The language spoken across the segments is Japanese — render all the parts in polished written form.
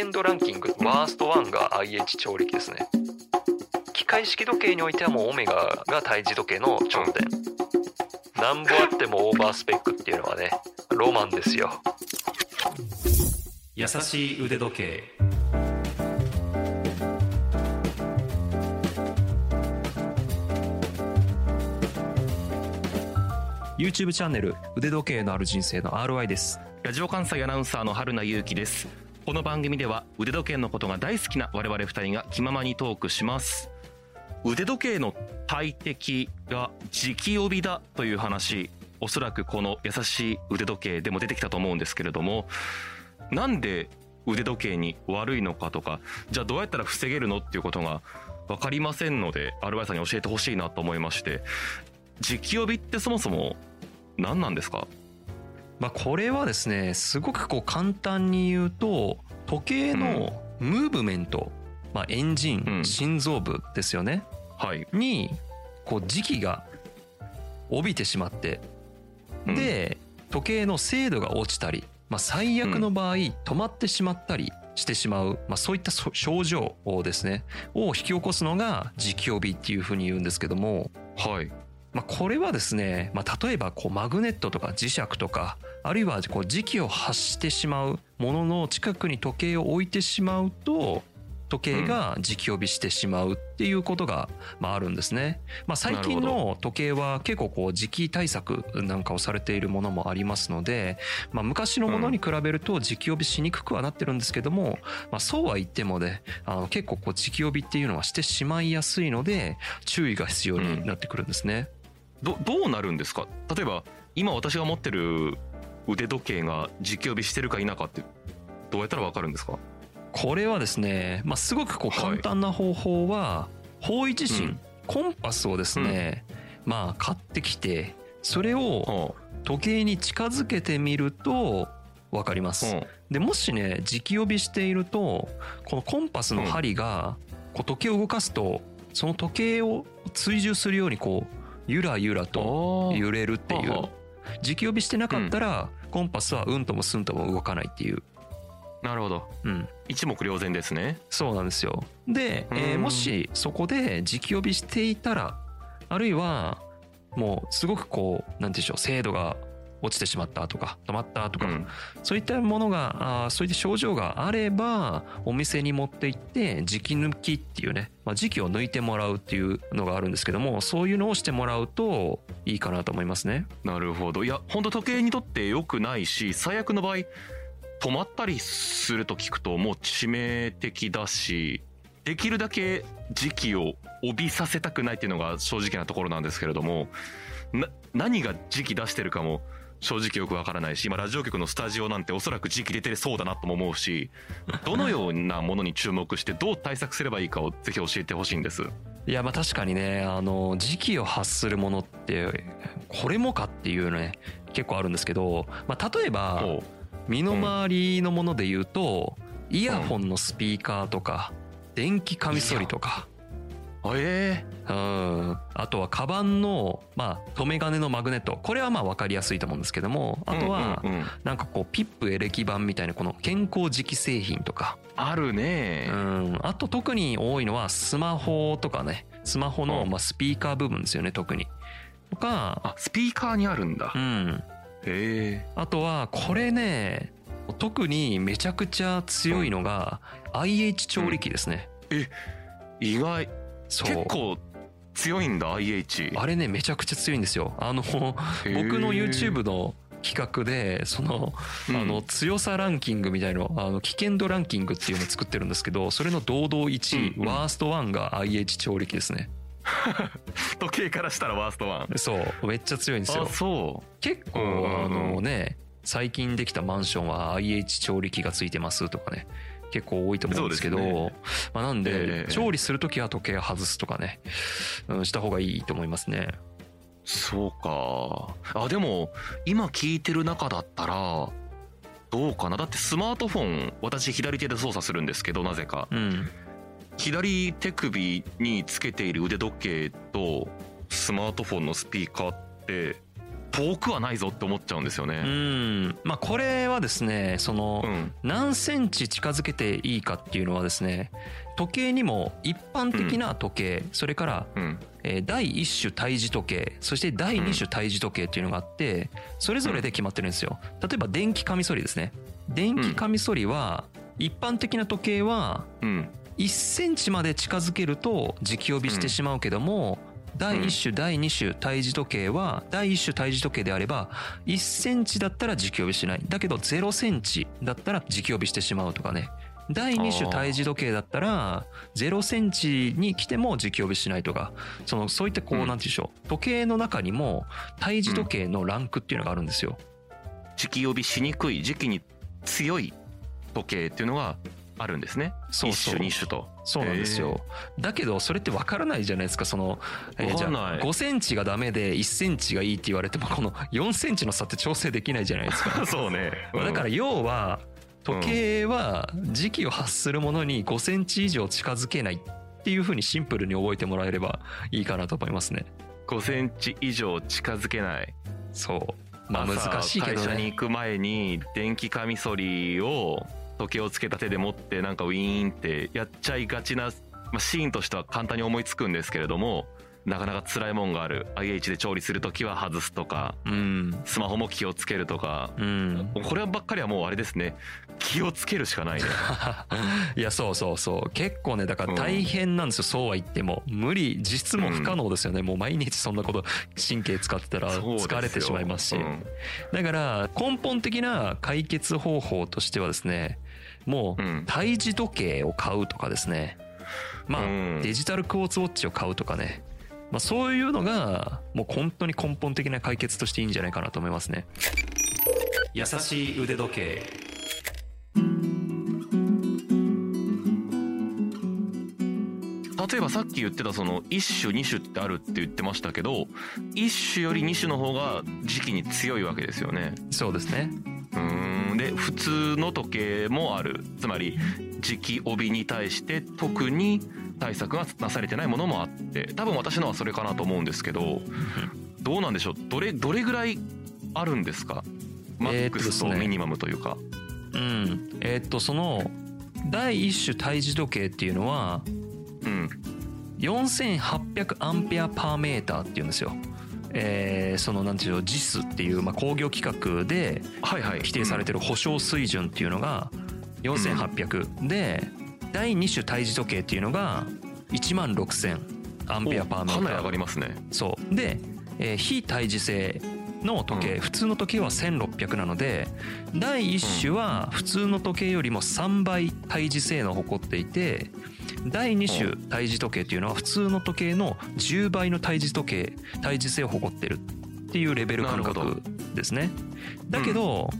ケンドランキングワースト1が IH 調力ですね。機械式時計においてはもうオメガが体磁時計の頂点。なんぼあってもオーバースペックっていうのはね、ロマンですよ。優しい腕時計。YouTube チャンネル腕時計のある人生の RI です。ラジオ関西アナウンサーの春名優輝です。この番組では腕時計のことが大好きな我々2人が気ままにトークします。腕時計の大敵が磁気帯だという話、おそらくこの優しい腕時計でも出てきたと思うんですけれども、なんで腕時計に悪いのかとか、じゃあどうやったら防げるのっていうことが分かりませんので、RI さんに教えてほしいなと思いまして、磁気帯ってそもそも何なんですか？これはですね、すごく簡単に言うと時計のムーブメント、エンジン、心臓部ですよね、に磁気が帯びてしまって、で時計の精度が落ちたり、最悪の場合止まってしまったりしてしまう、そういった症状をですねを引き起こすのが磁気帯びっていうふうに言うんですけども、これはですね、例えばマグネットとか磁石とか、あるいは磁気を発してしまうものの近くに時計を置いてしまうと時計が磁気帯びしてしまうっていうことがあるんですね。最近の時計は結構磁気対策なんかをされているものもありますので、昔のものに比べると磁気帯びしにくくはなってるんですけども、そうは言ってもね、結構磁気帯びっていうのはしてしまいやすいので注意が必要になってくるんですね。どうなるんですか？例えば今私が持ってる腕時計が磁気帯びしてるか否かってどうやったら分かるんですか？これはですね、すごく簡単な方法は方位磁針、コンパスをですね、買ってきてそれを時計に近づけてみると分かります。でもしね磁気帯びしているとこのコンパスの針が時計を動かすとその時計を追従するようにゆらゆらと揺れるっていう、磁気帯びしてなかったらコンパスはうんともすんとも動かないっていう。なるほど、一目瞭然ですね。そうなんですよ。で、もしそこで磁気帯びしていたら、あるいはもうすごくなんていうんでしょう、精度が落ちてしまったとか止まったとか、そういったものがそういった症状があればお店に持って行って磁気抜きっていうね、磁気を抜いてもらうっていうのがあるんですけども、そういうのをしてもらうといいかなと思いますね。なるほど。いや本当時計にとって良くないし、最悪の場合止まったりすると聞くともう致命的だし、できるだけ磁気を帯びさせたくないっていうのが正直なところなんですけれども、何が磁気出してるかも正直よくわからないし、今ラジオ局のスタジオなんておそらく磁気出てそうだなとも思うし、どのようなものに注目してどう対策すればいいかをぜひ教えてほしいんです。いや確かにね、磁気を発するものってこれもかっていうね結構あるんですけど、例えば身の回りのものでいうとイヤホンのスピーカーとか電気カミソリとか、あとはカバンの留め金のマグネット、これは分かりやすいと思うんですけども、あとはなんかピップエレキ板みたいなこの健康磁気製品とかあるね。あと特に多いのはスマホとかね、スマホのスピーカー部分ですよね、特にとか。スピーカーにあるんだ。あとはこれね、特にめちゃくちゃ強いのが IH 調理器ですね。意外。結構強いんだ IH。あれねめちゃくちゃ強いんですよ。僕の YouTube の企画で強さランキングみたいな危険度ランキングっていうのを作ってるんですけど、それの堂々1位、ワースト1が IH 調理器ですね。時計からしたらワーストワン。そうめっちゃ強いんですよ。そう結構最近できたマンションは IH 調理器がついてますとかね結構多いと思うんですけど、なんで調理するときは時計を外すとかね、した方がいいと思いますね。そうか。でも今聞いてる中だったらどうかな。だってスマートフォン私左手で操作するんですけど、なぜか、左手首につけている腕時計とスマートフォンのスピーカーって遠くはないぞって思っちゃうんですよね。うん、まあ、これはですね、その、うん、何センチ近づけていいかっていうのはですね、時計にも一般的な時計、うん、それから、うん、第1種対峙時計、そして第2種対峙時計っていうのがあって、それぞれで決まってるんですよ。例えば電気カミソリですね。電気カミソリは、一般的な時計は1センチまで近づけると時期呼びしてしまうけども、第1種第2種対峙時計は、第1種対峙時計であれば1センチだったら時期呼びしない、だけど0センチだったら時期呼びしてしまうとかね。第2種対峙時計だったら0センチに来ても時期呼びしないとか、そういったこう、なんていうんでしょう、時計の中にも対峙時計のランクっていうのがあるんですよ。時期呼びしにくい、時期に強い時計っていうのがあるんですね。そうそう、1種2種と。そうなんですよ。だけどそれって分からないじゃないですか。その、じゃあ5センチがダメで1センチがいいって言われても、この4センチの差って調整できないじゃないですか。そうね、うん、だから要は時計は時期を発するものに5センチ以上近づけないっていう風にシンプルに覚えてもらえればいいかなと思いますね。5センチ以上近づけない。そう。まあ難しいけどね。会社に行く前に電気カミソリを時計をつけた手で持ってなんかウィーンってやっちゃいがちな、まあ、シーンとしては簡単に思いつくんですけれども、なかなか辛いもんがある。 IH で調理するときは外すとか、うん、スマホも気をつけるとか、うん、こればっかりはもうあれですね、気をつけるしかないね。いや、そうそうそう、結構ね、だから大変なんですよ、うん、そうは言っても無理、実質も不可能ですよね、うん、もう毎日そんなこと神経使ってたら疲れてしまいますし、うん、だから根本的な解決方法としてはですね、もう対峙時計を買うとかですね、まあ、うん、デジタルクォーツウォッチを買うとかね、まあ、そういうのがもう本当に根本的な解決としていいんじゃないかなと思いますね。優しい腕時計。例えばさっき言ってたその1種2種ってあるって言ってましたけど、1種より2種の方が時期に強いわけですよね。そうですね。で、普通の時計もある。つまり時期帯に対して特に対策がなされてないものもあって、多分私のはそれかなと思うんですけど、どうなんでしょう、どれぐらいあるんですか、マックスとミニマムというか。うん、その第1種対峙時計っていうのは、うん、4800アンペアパーメーターっていうんですよ。そのなんていうの、JIS っていう、まあ、工業規格で規定されてる保証水準っていうのが4800、うん、で第2種対峙時計っていうのが16000アンペアパーメーター。かなり上がりますね。そうで、非対峙性の時計、うん、普通の時計は1600なので、第1種は普通の時計よりも3倍対峙性能を誇っていて、第2種対峙時計っていうのは普通の時計の10倍の対峙性を誇ってるっていうレベル感覚ですね。だけど、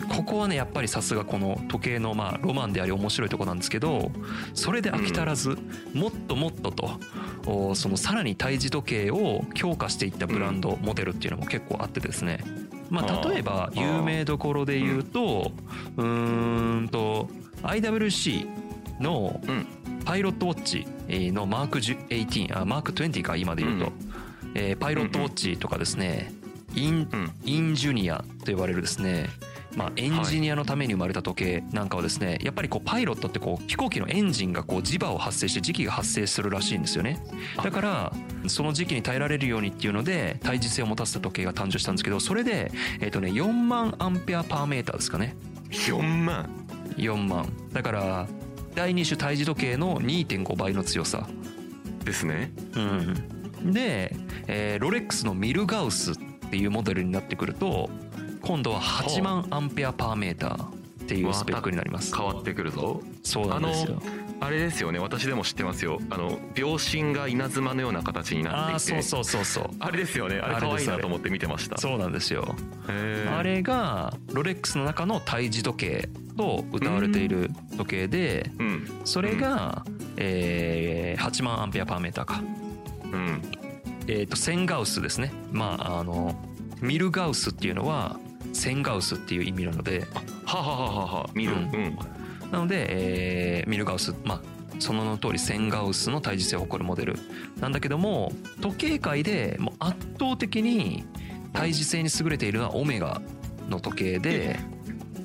うん、ここはね、やっぱりさすがこの時計のまあロマンであり面白いとこなんですけど、それで飽き足らず、うん、もっともっとと、そのさらに対峙時計を強化していったブランド、モデルっていうのも結構あってですね、まあ、例えば有名どころで言うと、IWC の、うん、パイロットウォッチのマーク18、マーク20か今で言うと、パイロットウォッチとかですね、インジュニアと呼ばれるですね、まあエンジニアのために生まれた時計なんかはですね、やっぱりこうパイロットってこう飛行機のエンジンがこう磁場を発生して磁気が発生するらしいんですよね。だからその時期に耐えられるようにっていうので耐磁性を持たせた時計が誕生したんですけど、それで4万アンペアパーメーターですかね。4万だから第2種対峙時計の 2.5 倍の強さですね。うん、で、ロレックスのミルガウスっていうモデルになってくると、今度は8万アンペアパーメーターっていうスペックになります。また変わってくるぞ。そうなんですよ。あれですよね、私でも知ってますよ、秒針が稲妻のような形になっていて、あ、そうあれですよね、あれ可愛いなと思って見てました。そうなんですよ。あれがロレックスの中の対峙時計と謳われている時計で、それが8万アンペアパーメーターか、1000ガウスですね。まあミルガウスっていうのは1000ガウスっていう意味なので、ミル、なので、ミルガウス、まあ、その名の通り1000ガウスの対峙性を誇るモデルなんだけども、時計界でもう圧倒的に胎児性に優れているのはオメガの時計で。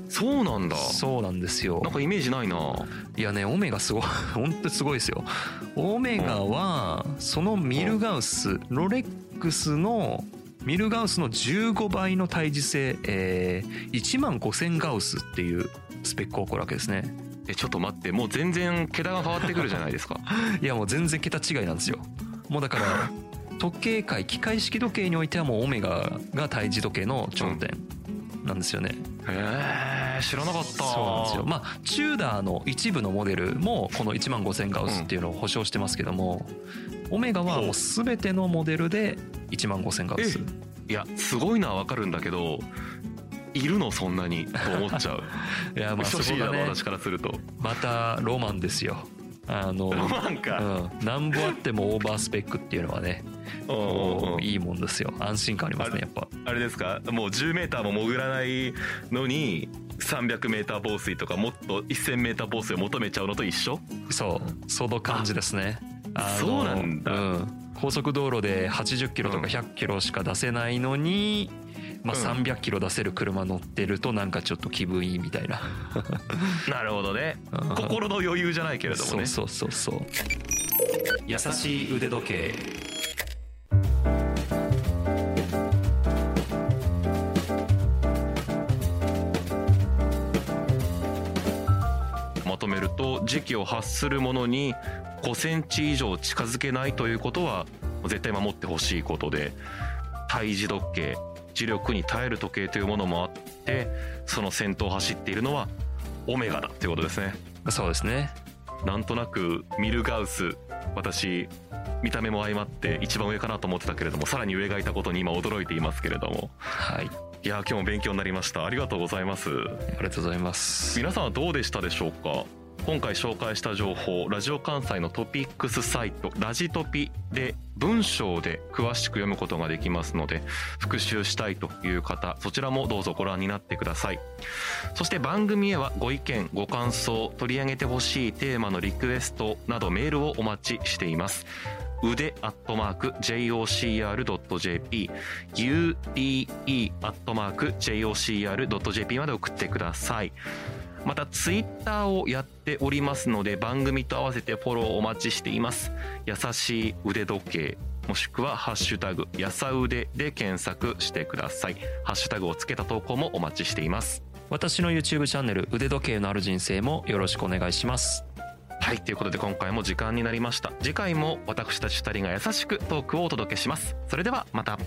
そうなんだ。そうなんですよ。なんかイメージないな。いやね、オメガすごい、本当にすごいですよ。オメガはそのミルガウス、ロレックスのミルガウスの15倍の胎児性、15000ガウスっていうスペックを誇るわけですね。ちょっと待って、もう全然桁が変わってくるじゃないですか。いやもう全然桁違いなんですよ。もうだから時計界、機械式時計においてはもうオメガが胎児時計の頂点なんですよね。うん、知らなかった。そうなんですよ。まあチューダーの一部のモデルもこの15000ガウスっていうのを保証してますけども、うん、オメガはもう全てのモデルで15000ガウス。いやすごいのはわかるんだけど、いるのそんなにと思っちゃう。いやまあそこがね、私からするとまたロマンですよ。ロマンか。うん、なんぼあってもオーバースペックっていうのはね、いいもんですよ。安心感ありますね。やっぱあれですか、もう 10m も潜らないのに 300m 防水とかもっと 1000m 防水を求めちゃうのと一緒。そうその感じですね。そうなんだ。うん、高速道路で80キロとか100キロしか出せないのに、まあ、300キロ出せる車乗ってるとなんかちょっと気分いいみたいな。なるほどね。心の余裕じゃないけれどもね。そうそうそうそう。優しい腕時計。まとめると、時期を発するものに5センチ以上近づけないということは絶対守ってほしいことで、胎児時計、磁力に耐える時計というものもあって、その先頭を走っているのはオメガだということですね。そうですね。なんとなくミルガウス、私見た目も相まって一番上かなと思ってたけれども、さらに上がいたことに今驚いていますけれども、はい、いや今日も勉強になりました。ありがとうございます。ありがとうございます。皆さんはどうでしたでしょうか。今回紹介した情報、ラジオ関西のトピックスサイトラジトピで文章で詳しく読むことができますので、復習したいという方、そちらもどうぞご覧になってください。そして番組へはご意見、ご感想、取り上げてほしいテーマのリクエストなどメールをお待ちしています。ude@jocr.jp、udee@jocr.jp まで送ってください。またツイッターをやっておりますので、番組と合わせてフォローお待ちしています。優しい腕時計、もしくはハッシュタグやさうでで検索してください。ハッシュタグをつけた投稿もお待ちしています。私の YouTube チャンネル、腕時計のある人生もよろしくお願いします。はい、ということで今回も時間になりました。次回も私たち2人が優しくトークをお届けします。それではまた。